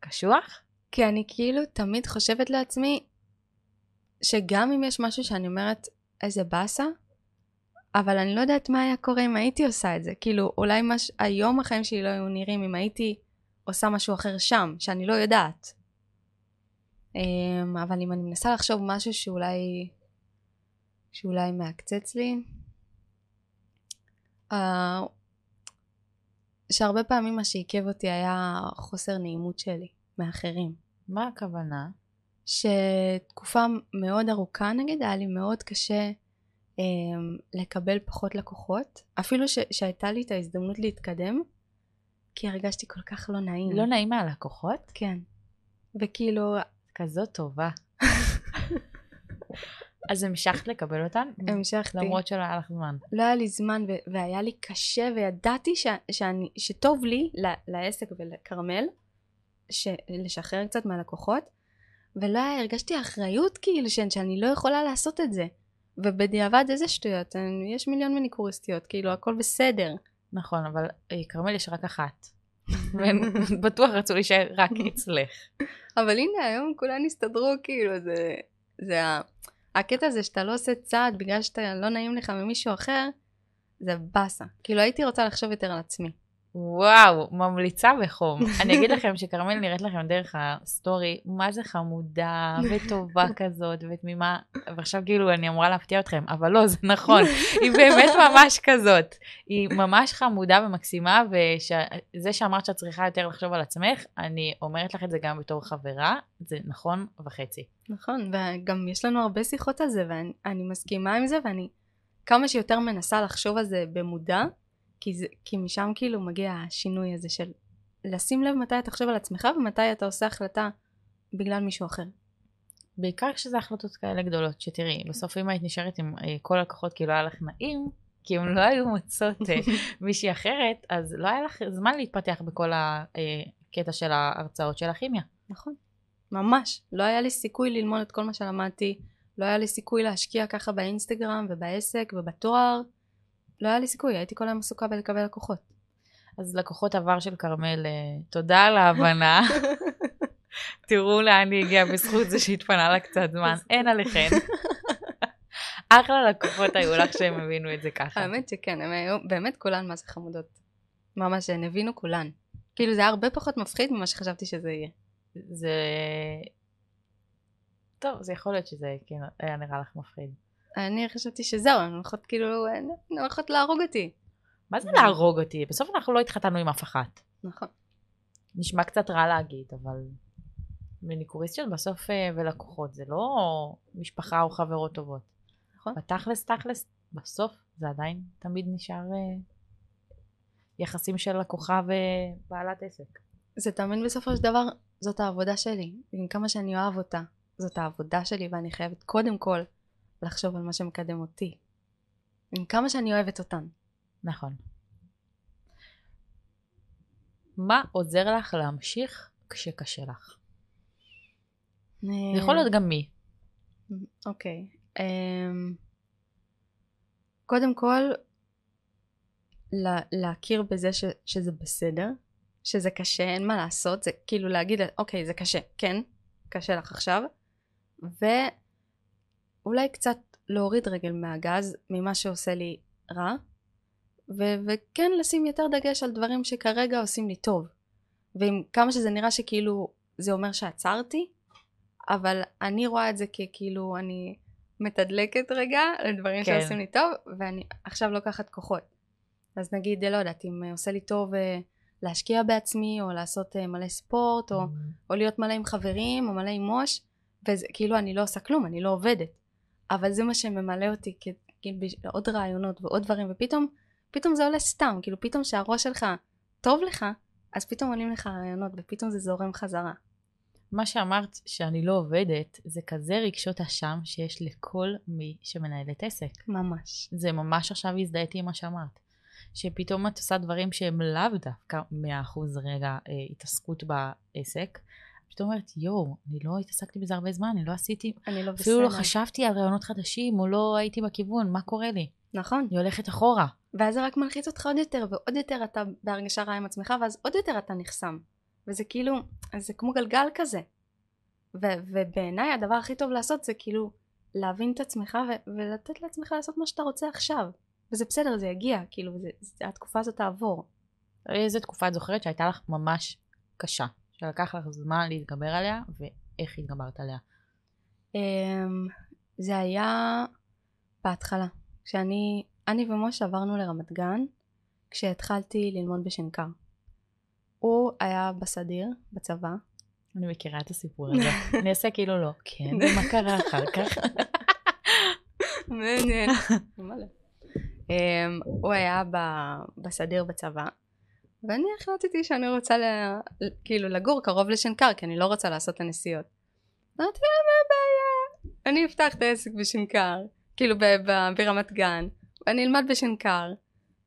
קשוח? כי אני כאילו תמיד חושבת לעצמי, שגם אם יש משהו שאני אומרת, איזה באסה, אבל אני לא יודעת מה היה קורה אם הייתי עושה את זה. כאילו, אולי מש... היום החיים שלי לא היו נראים, אם הייתי עושה משהו אחר שם, שאני לא יודעת. אבל אם אני מנסה לחשוב משהו שאולי, שאולי מעקצץ לי, שהרבה פעמים מה שעיכב אותי היה חוסר נעימות שלי מאחרים. מה הכוונה? שתקופה מאוד ארוכה נגיד, היה לי מאוד קשה אה, לקבל פחות לקוחות, אפילו ש- שהייתה לי את ההזדמנות להתקדם, כי הרגשתי כל כך לא נעים. לא נעים מהלקוחות? כן. וכאילו... כזאת טובה. אז המשכת לקבל אותן? המשכתי. למרות שלא היה לך זמן. לא היה לי זמן, ו- והיה לי קשה, וידעתי ש- שאני, שטוב לי ל- לעסק ולקרמל, ש- לשחרר קצת מהלקוחות, ולא הרגשתי אחריות כאילו ש- שאני לא יכולה לעשות את זה. ובדיעבד איזה שטויות, יש מיליון מניקוריסטיות, כאילו הכל בסדר. נכון, אבל כרמל יש רק אחת. בטוח רצו להישאר רק אצלך. אבל הנה, היום כולן הסתדרו, כאילו, זה... זה ה... הקטע הזה שאתה לא עושה צעד בגלל שאתה לא נעים לך ממישהו אחר, זה בסה. כאילו, הייתי רוצה לחשוב יותר על עצמי. וואו, ממליצה בחום. אני אגיד לכם שכרמל נראית לכם דרך הסטורי, מה זה חמודה וטובה כזאת ותמימה, ועכשיו כאילו אני אמורה להפתיע אתכם, אבל לא, זה נכון. היא באמת ממש כזאת. היא ממש חמודה ומקסימה, וזה שאמרת שאת צריכה יותר לחשוב על עצמך, אני אומרת לך את זה גם בתור חברה, זה נכון וחצי. נכון, וגם יש לנו הרבה שיחות על זה, ואני מסכימה עם זה, ואני כמה שיותר מנסה לחשוב על זה במודע, כי, זה, כי משם כאילו מגיע השינוי הזה של לשים לב מתי אתה חושב על עצמך ומתי אתה עושה החלטה בגלל מישהו אחר. בעיקר כשזה החלטות כאלה גדולות, שתראי, בסוף אם היית נשארת עם כל הלקוחות כי לא היה לך נעים, כי הם לא היו מוצאות מישהי אחרת, אז לא היה לך זמן להתפתח בכל הקטע של ההרצאות של הכימיה. נכון, ממש. לא היה לי סיכוי ללמוד את כל מה שלמדתי, לא היה לי סיכוי להשקיע ככה באינסטגרם ובעסק ובתואר, לא היה לי סיכוי, הייתי כל היום עסוקה בלקבל לקוחות. אז לקוחות עבר של כרמל, תודה על ההבנה. תראו לאן היא הגיעה בזכות זה שהתפנה לה קצת זמן. אין עליכן. אחלה לקוחות היו לך שהם הבינו את זה ככה. האמת שכן, הם היו באמת כולן מה זה חמודות. ממש, הן הבינו כולן. כאילו זה היה הרבה פחות מפחיד ממה שחשבתי שזה יהיה. זה... טוב, זה יכול להיות שזה היה נראה לך מפחיד. אני חשבתי שזהו, אני הולכות כאילו, אני הולכות להרוג אותי. מה זה להרוג אותי? בסוף אנחנו לא התחתנו עם אף אחת. נכון. נשמע קצת רע להגיד, אבל מניקוריסטיות בסוף ולקוחות, זה לא משפחה או חברות טובות. נכון. בתכלס, תכלס, בסוף זה עדיין תמיד נשאר יחסים של לקוחה ובעלת עסק. זה תמיד בסופו של דבר, זאת העבודה שלי. עם כמה שאני אוהב אותה, זאת העבודה שלי, ואני חייבת קודם כל לחשוב על מה שמקדם אותי. עם כמה שאני אוהבת אותן. נכון. מה עוזר לך להמשיך כשקשה לך? יכול להיות גם מי. אוקיי. קודם כל, להכיר בזה שזה בסדר, שזה קשה, אין מה לעשות, זה כאילו להגיד, אוקיי, זה קשה, כן, קשה לך עכשיו, ו... אולי קצת להוריד רגל מהגז, ממה שעושה לי רע, ו- וכן לשים יותר דגש על דברים שכרגע עושים לי טוב. ועם כמה שזה נראה שכאילו זה אומר שעצרתי, אבל אני רואה את זה ככאילו אני מתדלקת רגע לדברים כן. שעושים לי טוב, ואני עכשיו לוקחת כוחות. אז נגיד, לא יודעת, אם עושה לי טוב להשקיע בעצמי, או לעשות מלא ספורט, או, או להיות מלא עם חברים, או מלא עם מוש, וכאילו אני לא עושה כלום, אני לא עובדת. אבל זה מה שממלא אותי, כאילו, עוד רעיונות ועוד דברים, ופתאום, פתאום זה עולה סתם, כאילו, פתאום שהראש שלך טוב לך, אז פתאום עולים לך רעיונות, ופתאום זה זורם חזרה. מה שאמרת שאני לא עובדת, זה כזה רגשות אשם שיש לכל מי שמנהלת עסק. ממש. זה ממש עכשיו הזדהיתי עם מה שאמרת. שפתאום את עושה דברים שהם לאו דווקא מאה אחוז רגע אה, התעסקות בעסק, פתאום אומרת, יואו, אני לא התעסקתי בזה הרבה זמן, אני לא עשיתי, אני לא אפילו בסדר. לא חשבתי על רעיונות חדשים, או לא הייתי בכיוון, מה קורה לי? נכון. אני הולכת אחורה. ואז זה רק מלחיץ אותך עוד יותר, ועוד יותר אתה בהרגשה רעה עם עצמך, ואז עוד יותר אתה נחסם. וזה כאילו, זה כמו גלגל כזה. ו- ובעיניי הדבר הכי טוב לעשות, זה כאילו להבין את עצמך, ו- ולתת לעצמך לעשות מה שאתה רוצה עכשיו. וזה בסדר, זה יגיע, כאילו, זה, התקופה הזאת תעבור. איזו תקופה את זוכרת שהייתה לך ממש קשה, שלקח לך זמן להתגבר עליה, ואיך התגברת עליה? זה היה בהתחלה, כשאני, אני ומוש עברנו לרמת גן, כשהתחלתי ללמוד בשנקר. הוא היה בסדיר, בצבא. אני מכירה את הסיפור הזה. אני אעשה כאילו לא. כן, ומה קרה אחר כך? מעניין. הוא היה בסדיר בצבא, ואני החלטתי שאני רוצה כאילו לגור קרוב לשנקר, כי אני לא רוצה לעשות הנסיעות. אמרתי, מה הבעיה? אני אפתח את העסק בשנקר, כאילו ברמת גן, ואני אלמד בשנקר.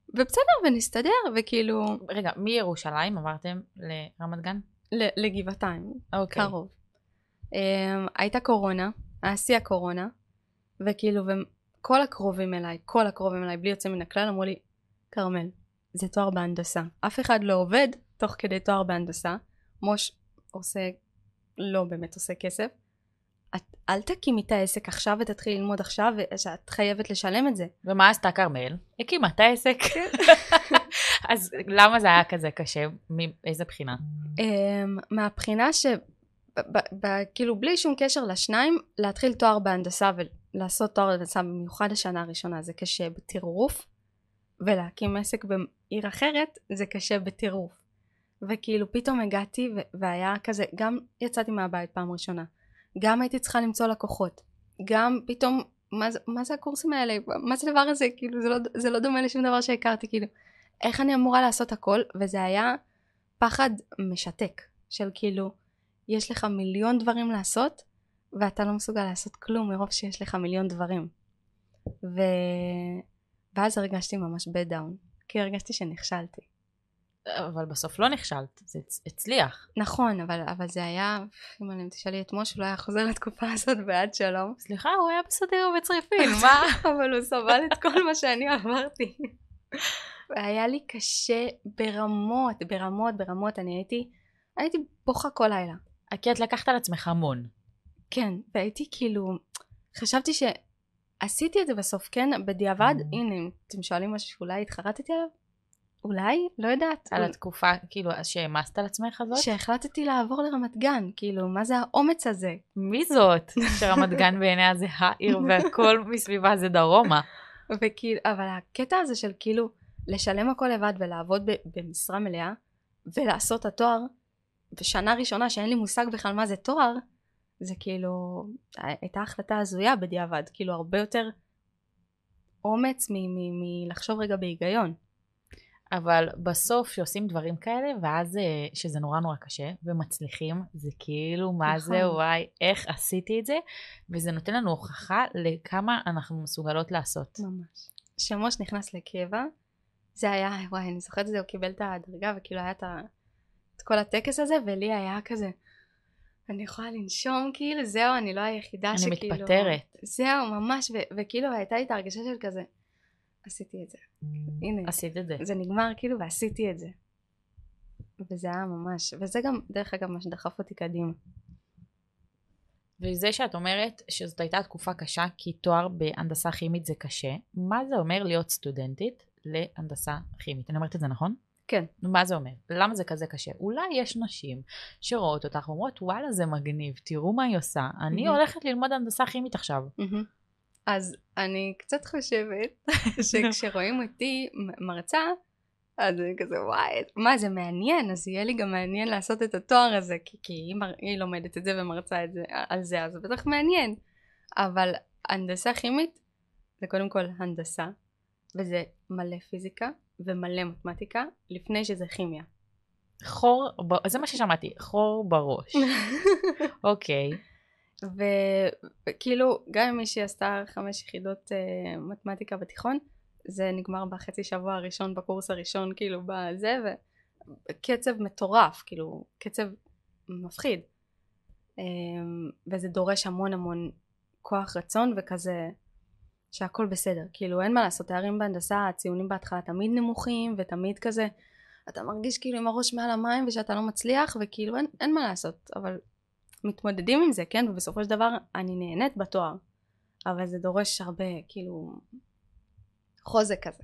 ובצדר ונסתדר, וכאילו... רגע, מירושלים עברתם לרמת גן? לגבעתיים, קרוב. הייתה קורונה, העשי הקורונה, וכאילו, וכל הקרובים אליי, כל הקרובים אליי, בלי יוצא מן הכלל, אמרו לי, כרמל, זה תואר בהנדסה. אף אחד לא עובד תוך כדי תואר בהנדסה. מוש עושה, לא באמת עושה כסף. את אל תקים איתה עסק עכשיו ותתחיל ללמוד עכשיו, ואת חייבת לשלם את זה. ומה עשתה כרמל? הקימה את העסק. אז למה זה היה כזה קשה? מאיזה בחינה? מהבחינה שכאילו בלי שום קשר לשניים, להתחיל תואר בהנדסה ולעשות תואר בהנדסה, במיוחד השנה הראשונה, זה קשה בטירוף, ולהקים עסק בעיר אחרת זה קשה בטירוף. וכאילו פתאום הגעתי והיה כזה, גם יצאתי מהבית פעם ראשונה, גם הייתי צריכה למצוא לקוחות, גם פתאום, מה, מה זה הקורסים האלה? מה זה הדבר הזה? כאילו, זה לא, זה לא דומה לשום דבר שהכרתי, כאילו, איך אני אמורה לעשות הכל? וזה היה פחד משתק, של כאילו, יש לך מיליון דברים לעשות, ואתה לא מסוגל לעשות כלום, מרוב שיש לך מיליון דברים. ו... ואז הרגשתי ממש בדאון, כי הרגשתי שנכשלתי. אבל בסוף לא נכשלת, זה הצליח. נכון, אבל, אבל זה היה, אם אני תשאלי את מוש, הוא לא היה חוזר לתקופה הזאת בעד שלום. סליחה, הוא היה בסדר ובצריפין, מה? אבל הוא סבל את כל מה שאני אמרתי. והיה לי קשה ברמות, ברמות, ברמות, אני הייתי, הייתי בוכה כל לילה. כי את לקחת על עצמך המון. כן, והייתי כאילו, חשבתי שעשיתי את זה בסוף, כן, בדיעבד, הנה, אתם שואלים משהו שאולי התחרטתי עליו? אולי, לא יודעת. על התקופה, כאילו, שהמסת על עצמך הזאת? שהחלטתי לעבור לרמת גן, כאילו, מה זה האומץ הזה? מי זאת? שרמת גן בעיניה זה העיר, והכל מסביבה זה דרומה. וכאילו, אבל הקטע הזה של כאילו, לשלם הכל לבד ולעבוד במשרה מלאה, ולעשות התואר, בשנה ראשונה שאין לי מושג בכלל מה זה תואר, זה כאילו, הייתה החלטה הזויה בדיעבד, כאילו, הרבה יותר אומץ מלחשוב רגע בהיגיון. אבל בסוף שעושים דברים כאלה, ואז שזה נורא נורא קשה, ומצליחים, זה כאילו מה זה, וואי, איך עשיתי את זה, וזה נותן לנו הוכחה לכמה אנחנו מסוגלות לעשות. ממש. שמוש נכנס לקבע, זה היה, וואי, אני זוכרת את זה, הוא קיבל את הדרגה, וכאילו היה את כל הטקס הזה, ולי היה כזה, אני יכולה לנשום, כאילו, זהו, אני לא היחידה שכאילו... אני מתפטרת. זהו, ממש, וכאילו הייתה לי את הרגשה של כזה, עשיתי את זה. הנה, עשיתי את זה. זה נגמר כאילו, ועשיתי את זה. וזה היה ממש, וזה גם, דרך אגב, מה שדחף אותי קדימה. וזה שאת אומרת שזאת הייתה תקופה קשה, כי תואר בהנדסה כימית זה קשה. מה זה אומר להיות סטודנטית להנדסה כימית? אני אומרת את זה נכון? כן. מה זה אומר? למה זה כזה קשה? אולי יש נשים שרואות אותך, אומרות, וואלה, זה מגניב, תראו מה היא עושה. אני הולכת ללמוד הנדסה כימית עכשיו. אז אני קצת חושבת שכשרואים אותי מרצה, אז אני כזה, וואי, מה זה מעניין, אז יהיה לי גם מעניין לעשות את התואר הזה, כי, כי היא, מר... היא לומדת את זה ומרצה את זה, על זה, אז זה בטח מעניין. אבל הנדסה כימית זה קודם כל הנדסה, וזה מלא פיזיקה ומלא מתמטיקה, לפני שזה כימיה. חור, ב... זה מה ששמעתי, חור בראש. אוקיי. okay. וכאילו גם אם מישהי עשתה חמש יחידות uh, מתמטיקה בתיכון, זה נגמר בחצי שבוע הראשון בקורס הראשון, כאילו בזה, וקצב מטורף, כאילו קצב מפחיד, um, וזה דורש המון המון כוח רצון וכזה שהכל בסדר, כאילו אין מה לעשות, תארים בהנדסה, הציונים בהתחלה תמיד נמוכים ותמיד כזה אתה מרגיש כאילו עם הראש מעל המים ושאתה לא מצליח וכאילו אין, אין מה לעשות, אבל מתמודדים עם זה, כן? ובסופו של דבר אני נהנית בתואר, אבל זה דורש הרבה, כאילו, חוזק כזה.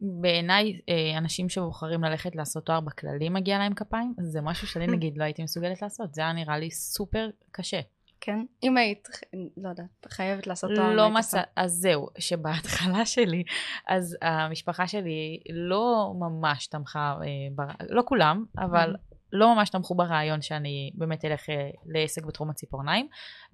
בעיניי, אנשים שבוחרים ללכת לעשות תואר בכללי מגיע להם כפיים, זה משהו שאני נגיד לא הייתי מסוגלת לעשות, זה היה נראה לי סופר קשה. כן, אם היית, לא יודעת, חייבת לעשות תואר. לא מסע, אז זהו, שבהתחלה שלי, אז המשפחה שלי לא ממש תמכה, לא כולם, אבל לא ממש תמכו ברעיון שאני באמת אלך לעסק בתחום הציפורניים,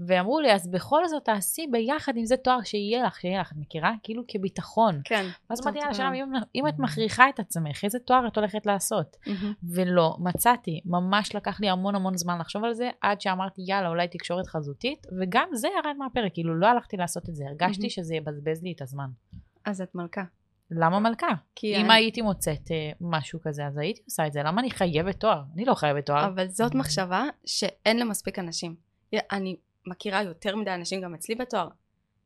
ואמרו לי, אז בכל זאת תעשי ביחד עם זה תואר שיהיה לך, שיהיה לך, את מכירה? כאילו כביטחון. כן. אז מתי על שם, אם את מכריחה את עצמך, איזה תואר את הולכת לעשות? ולא, מצאתי, ממש לקח לי המון המון זמן לחשוב על זה, עד שאמרתי, יאללה, אולי תקשורת חזותית, וגם זה ירד מהפרק, כאילו לא הלכתי לעשות את זה, הרגשתי שזה יבזבז לי את הזמן. אז את מלכה. למה מלכה? אם הייתי מוצאת משהו כזה, אז הייתי עושה את זה. למה אני חייבת תואר? אני לא חייבת תואר. אבל זאת מחשבה שאין למספיק אנשים. אני מכירה יותר מדי אנשים, גם אצלי בתואר,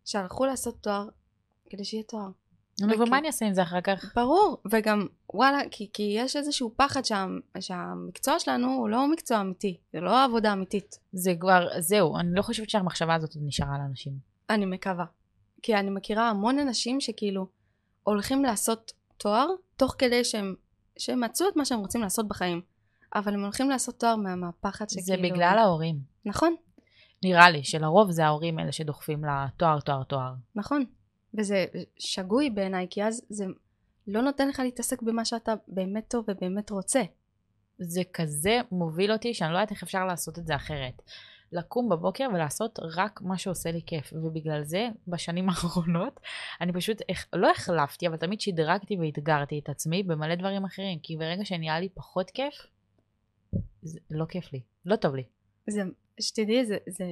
שהלכו לעשות תואר כדי שיהיה תואר. ומה אני אעשה עם זה אחר כך? ברור, וגם וואלה, כי יש איזשהו פחד שהמקצוע שלנו הוא לא מקצוע אמיתי, זה לא עבודה אמיתית. זה כבר, זהו, אני לא חושבת שהמחשבה הזאת נשארה לאנשים. אני מקווה. כי אני מכירה המון אנשים שכאילו הולכים לעשות תואר, תוך כדי שהם, שהם מצאו את מה שהם רוצים לעשות בחיים. אבל הם הולכים לעשות תואר מהפחד שכאילו... זה בגלל ההורים. נכון. נראה לי שלרוב זה ההורים אלה שדוחפים לתואר, תואר, תואר. נכון. וזה שגוי בעיניי, כי אז זה לא נותן לך להתעסק במה שאתה באמת טוב ובאמת רוצה. זה כזה מוביל אותי שאני לא יודעת איך אפשר לעשות את זה אחרת. לקום בבוקר ולעשות רק מה שעושה לי כיף, ובגלל זה בשנים האחרונות אני פשוט לא החלפתי, אבל תמיד שדרגתי והתגרתי את עצמי במלא דברים אחרים, כי ברגע שנהיה לי פחות כיף, זה לא כיף לי, לא טוב לי. זה, שתדעי, זה, זה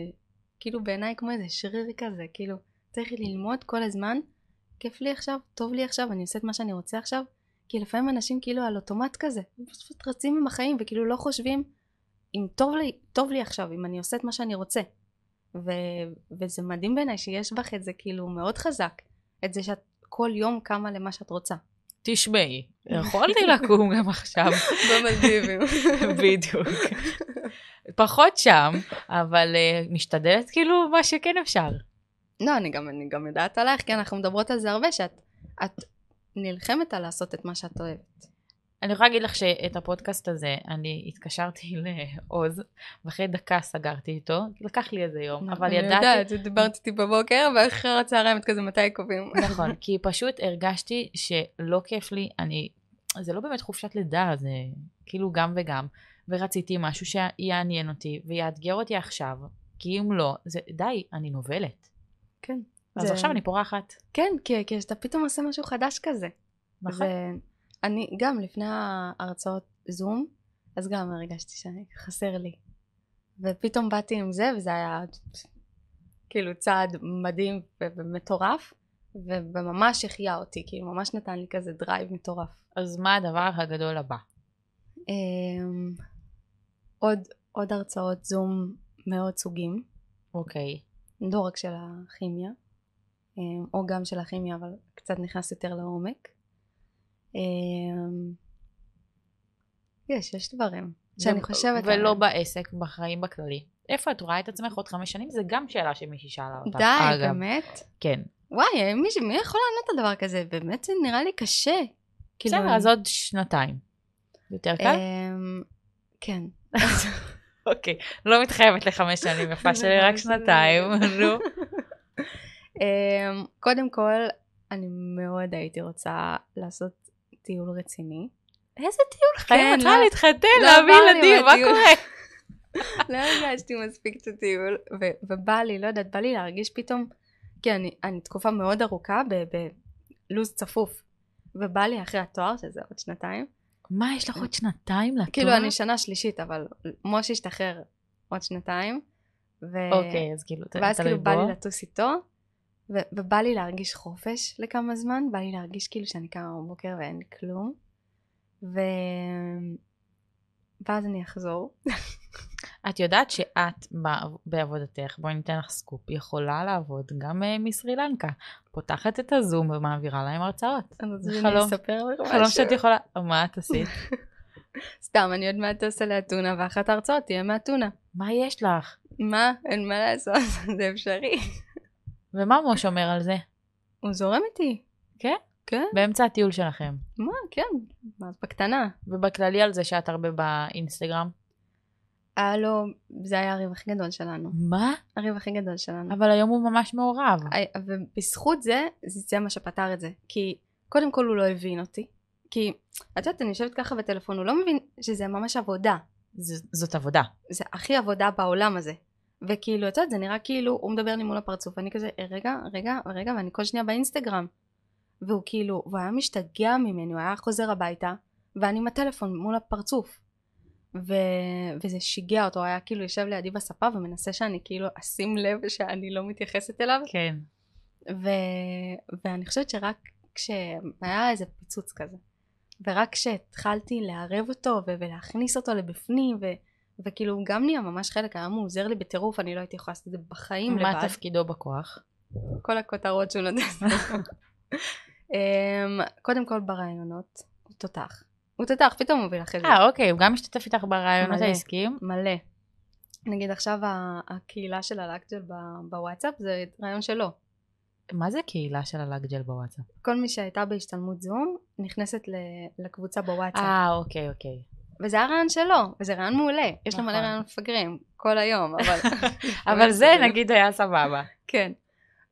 כאילו בעיניי כמו איזה שריר כזה, כאילו צריך ללמוד כל הזמן, כיף לי עכשיו, טוב לי עכשיו, אני עושה את מה שאני רוצה עכשיו, כי לפעמים אנשים כאילו על אוטומט כזה, פשוט רצים עם החיים וכאילו לא חושבים אם טוב לי, טוב לי עכשיו, אם אני עושה את מה שאני רוצה. ו- וזה מדהים בעיניי שיש בך את זה כאילו מאוד חזק, את זה שאת כל יום קמה למה שאת רוצה. תשמעי, יכולתי לקום גם עכשיו. במלדיבים. בדיוק. פחות שם, אבל uh, משתדלת כאילו מה שכן אפשר. לא, אני גם, אני גם יודעת עלייך, כי אנחנו מדברות על זה הרבה, שאת את נלחמת על לעשות את מה שאת אוהבת. אני יכולה להגיד לך שאת הפודקאסט הזה, אני התקשרתי לעוז, ואחרי דקה סגרתי איתו, לקח לי איזה יום, אבל ידעתי... אני יודעת, דיברתי איתי בבוקר, ואחרי הצהריים את כזה מתי קובעים. נכון, כי פשוט הרגשתי שלא כיף לי, אני... זה לא באמת חופשת לידה, זה כאילו גם וגם, ורציתי משהו שיעניין אותי, ויאתגר אותי עכשיו, כי אם לא, זה די, אני נובלת. כן. אז עכשיו אני פורחת. כן, כי אתה פתאום עושה משהו חדש כזה. נכון. אני גם לפני ההרצאות זום, אז גם הרגשתי שאני חסר לי. ופתאום באתי עם זה, וזה היה כאילו צעד מדהים ומטורף, וממש החייה אותי, כאילו ממש נתן לי כזה דרייב מטורף. אז מה הדבר הגדול הבא? עוד, עוד הרצאות זום מאוד סוגים. אוקיי. לא רק של הכימיה, או גם של הכימיה, אבל קצת נכנס יותר לעומק. יש, יש דברים שאני חושבת ולא בעסק, בחיים בכללי. איפה את רואה את עצמך עוד חמש שנים? זה גם שאלה שמישהי שאלה אותה. די, באמת? כן. וואי, מי יכול לענות על דבר כזה? באמת זה נראה לי קשה. בסדר, אז עוד שנתיים. יותר קל? כן. אוקיי, לא מתחייבת לחמש שנים, יפה שלי רק שנתיים. קודם כל, אני מאוד הייתי רוצה לעשות טיול רציני. איזה טיול? חיים, את צריכה להתחתן, להביא ילדים, מה קורה? לא הרגשתי מספיק את הטיול, ובא לי, לא יודעת, בא לי להרגיש פתאום, כי אני תקופה מאוד ארוכה בלוז צפוף, ובא לי אחרי התואר, שזה עוד שנתיים. מה, יש לך עוד שנתיים לתואר? כאילו, אני שנה שלישית, אבל מוש השתחרר עוד שנתיים, ואז כאילו בא לי לטוס איתו, ובא לי להרגיש חופש לכמה זמן, בא לי להרגיש כאילו שאני קמה בבוקר ואין כלום, ואז אני אחזור. את יודעת שאת בעבודתך, בואי ניתן לך סקופ, יכולה לעבוד גם מסרי לנקה, פותחת את הזום ומעבירה להם הרצאות. אז אני אספר לך משהו. חלום שאת יכולה, מה את עשית? סתם, אני עוד מעט עושה לאתונה, ואחת ההרצאות תהיה מאתונה. מה יש לך? מה? אין מה לעשות, זה אפשרי. ומה מוש אומר על זה? הוא זורם איתי. כן? כן. באמצע הטיול שלכם. מה, כן, אז בקטנה. ובכללי על זה שאת הרבה באינסטגרם? אה, לא, זה היה הריב הכי גדול שלנו. מה? הריב הכי גדול שלנו. אבל היום הוא ממש מעורב. ובזכות זה, זה מה שפתר את זה. כי קודם כל הוא לא הבין אותי. כי, את יודעת, אני יושבת ככה בטלפון, הוא לא מבין שזה ממש עבודה. זאת עבודה. זה הכי עבודה בעולם הזה. וכאילו, את יודעת, זה נראה כאילו, הוא מדבר לי מול הפרצוף, ואני כזה, רגע, רגע, רגע, ואני כל שנייה באינסטגרם. והוא כאילו, הוא היה משתגע ממני, הוא היה חוזר הביתה, ואני עם הטלפון מול הפרצוף. ו... וזה שיגע אותו, הוא היה כאילו יושב לידי בספה, ומנסה שאני כאילו אשים לב שאני לא מתייחסת אליו. כן. ו... ואני חושבת שרק כשהיה איזה פיצוץ כזה, ורק כשהתחלתי לערב אותו, ו... ולהכניס אותו לבפנים, ו... וכאילו הוא גם נהיה ממש חלק, היום הוא עוזר לי בטירוף, אני לא הייתי יכולה לעשות את זה בחיים לבד. מה תפקידו בכוח? כל הכותרות שהוא נדע. קודם כל ברעיונות, הוא תותח. הוא תותח, פתאום הוא מוביל אחרי זה. אה, אוקיי, הוא גם משתתף איתך ברעיונות העסקים? מלא. נגיד עכשיו הקהילה של הלאקג'ל בוואטסאפ, זה רעיון שלו. מה זה קהילה של הלאקג'ל בוואטסאפ? כל מי שהייתה בהשתלמות זום, נכנסת לקבוצה בוואטסאפ. אה, אוקיי, אוקיי. וזה הרעיון שלו, וזה רעיון מעולה. יש לו מלא רעיון מפגרים, כל היום, אבל... אבל זה נגיד היה סבבה. כן.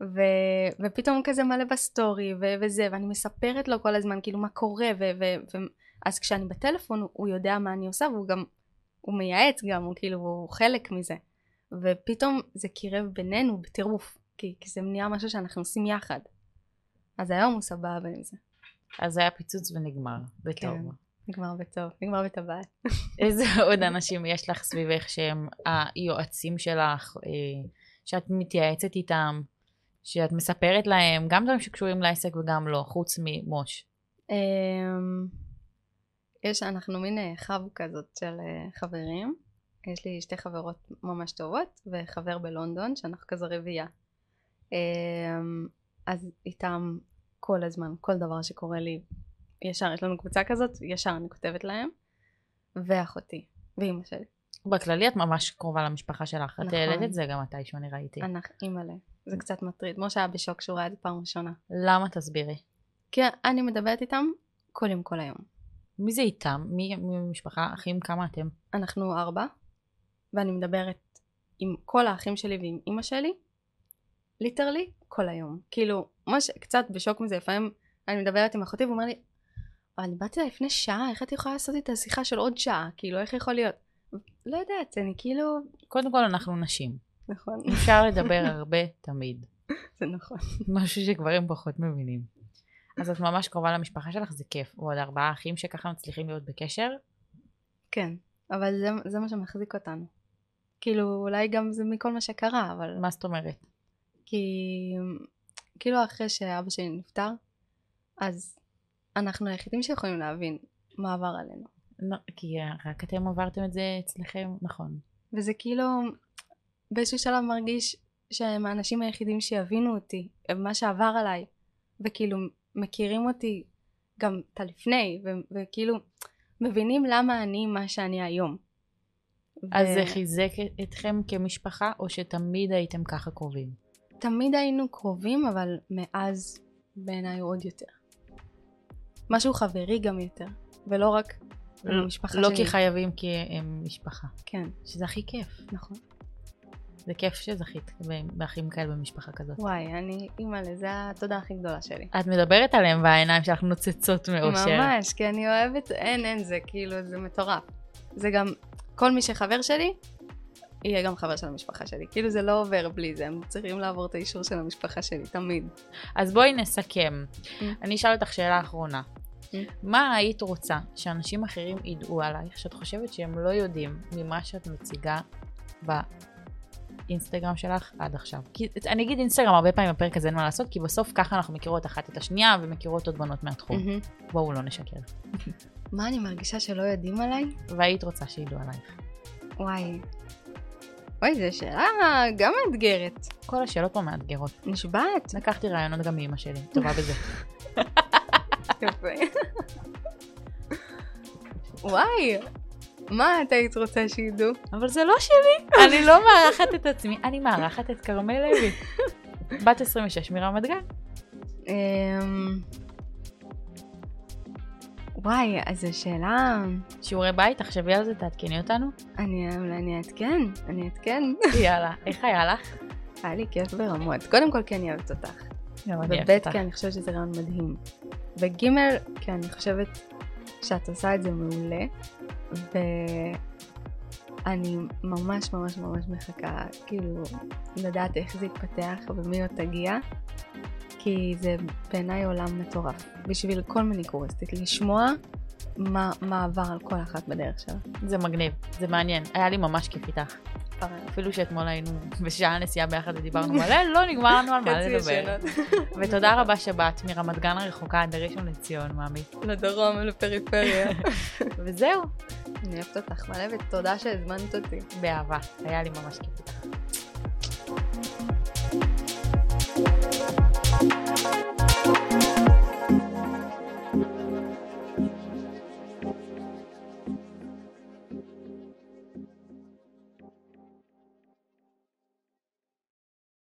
ו- ופתאום כזה מלא בסטורי ו- וזה, ואני מספרת לו כל הזמן כאילו מה קורה, ו- ו- ו- אז כשאני בטלפון הוא יודע מה אני עושה, והוא גם, הוא מייעץ גם, הוא כאילו, הוא חלק מזה, ופתאום זה קירב בינינו בטירוף, כי, כי זה מניע משהו שאנחנו עושים יחד, אז היום הוא סבבה עם זה. אז היה פיצוץ ונגמר, בטוב. כן, נגמר בטוב, נגמר בטבעת. איזה עוד אנשים יש לך סביבך שהם היועצים שלך, שאת מתייעצת איתם, שאת מספרת להם, גם דברים שקשורים לעסק וגם לא, חוץ ממוש. יש, אנחנו מין חב כזאת של חברים. יש לי שתי חברות ממש טובות, וחבר בלונדון, שאנחנו כזה רביעה. אז איתם כל הזמן, כל דבר שקורה לי, ישר, יש לנו קבוצה כזאת, ישר אני כותבת להם, ואחותי, ואמא שלי. בכללי את ממש קרובה למשפחה שלך, את העלית את זה גם מתי שאני ראיתי. אנחנו, אימא לי. זה קצת מטריד, כמו שהיה בשוק שהוא ראה את זה פעם ראשונה. למה תסבירי? כי אני מדברת איתם כל יום כל היום. מי זה איתם? מי ממשפחה? אחים? כמה אתם? אנחנו ארבע, ואני מדברת עם כל האחים שלי ועם אמא שלי, ליטרלי, כל היום. כאילו, ממש קצת בשוק מזה, לפעמים אני מדברת עם אחותי, ואומר לי, אני באתי לה לפני שעה, איך את יכולה לעשות את השיחה של עוד שעה? כאילו, איך יכול להיות? לא יודעת, אני כאילו... קודם כל אנחנו נשים. נכון. אפשר לדבר הרבה תמיד. זה נכון. משהו שגברים פחות מבינים. אז את ממש קרובה למשפחה שלך, זה כיף. ועוד ארבעה אחים שככה מצליחים להיות בקשר? כן, אבל זה, זה מה שמחזיק אותנו. כאילו, אולי גם זה מכל מה שקרה, אבל... מה זאת אומרת? כי כאילו אחרי שאבא שלי נפטר, אז אנחנו היחידים שיכולים להבין מה עבר עלינו. לא, כי רק אתם עברתם את זה אצלכם, נכון. וזה כאילו... באיזשהו שלב מרגיש שהם האנשים היחידים שיבינו אותי, מה שעבר עליי, וכאילו מכירים אותי גם את הלפני, ו- וכאילו מבינים למה אני מה שאני היום. אז ו- זה חיזק אתכם כמשפחה, או שתמיד הייתם ככה קרובים? תמיד היינו קרובים, אבל מאז בעיניי עוד יותר. משהו חברי גם יותר, ולא רק משפחה שלי. לא כי חייבים, כי הם משפחה. כן. שזה הכי כיף. נכון. זה כיף שזכית באחים כאלה במשפחה כזאת. וואי, אני אימא לזה התודה הכי גדולה שלי. את מדברת עליהם והעיניים שלך נוצצות מאושר. ממש, כי אני אוהבת, אין, אין זה, כאילו, זה מטורף. זה גם, כל מי שחבר שלי, יהיה גם חבר של המשפחה שלי. כאילו זה לא עובר בלי זה, הם צריכים לעבור את האישור של המשפחה שלי, תמיד. אז בואי נסכם. אני אשאל אותך שאלה אחרונה. מה היית רוצה שאנשים אחרים ידעו עלייך, שאת חושבת שהם לא יודעים ממה שאת מציגה בפרק? אינסטגרם שלך עד עכשיו. כי אני אגיד אינסטגרם הרבה פעמים בפרק הזה אין מה לעשות, כי בסוף ככה אנחנו מכירות אחת את השנייה ומכירות עוד בנות מהתחום. Mm-hmm. בואו לא נשקר. מה אני מרגישה שלא יודעים עליי? והיית רוצה שידעו עלייך. וואי. וואי, זו שאלה גם מאתגרת. כל השאלות פה מאתגרות. נשבעת. לקחתי רעיונות גם מאמא שלי. טובה בזה. יפה. וואי. מה את היית רוצה שידעו? אבל זה לא שלי. אני לא מערכת את עצמי, אני מערכת את כרמל לוי. בת עשרים ושש מרמת גן. וואי, אז השאלה... שיעורי בית, תחשבי על זה, תעדכני אותנו? אני, אולי אני אעדכן, אני אעדכן. יאללה, איך היה לך? היה לי כיף ברמות. קודם כל, כן, אהבת אותך. בבית, כי אני חושבת שזה רעיון מדהים. בגימל, כי אני חושבת שאת עושה את זה מעולה, ואני ממש ממש ממש מחכה, כאילו, לדעת איך זה יתפתח ומי עוד תגיע. כי זה בעיניי עולם מטורף, בשביל כל מיני קוריסטית, לשמוע מה, מה עבר על כל אחת בדרך שלה. זה מגניב, זה מעניין, היה לי ממש כיף איתך. אפילו שאתמול היינו בשעה נסיעה ביחד ודיברנו מלא, לא נגמר לנו על מה לדבר. ותודה רבה שבאת מרמת גן הרחוקה עד ראשון לציון, מאמי. לדרום, לפריפריה. וזהו. אני אוהבת אותך מלא ותודה שהזמנת אותי. באהבה, היה לי ממש כיף איתך.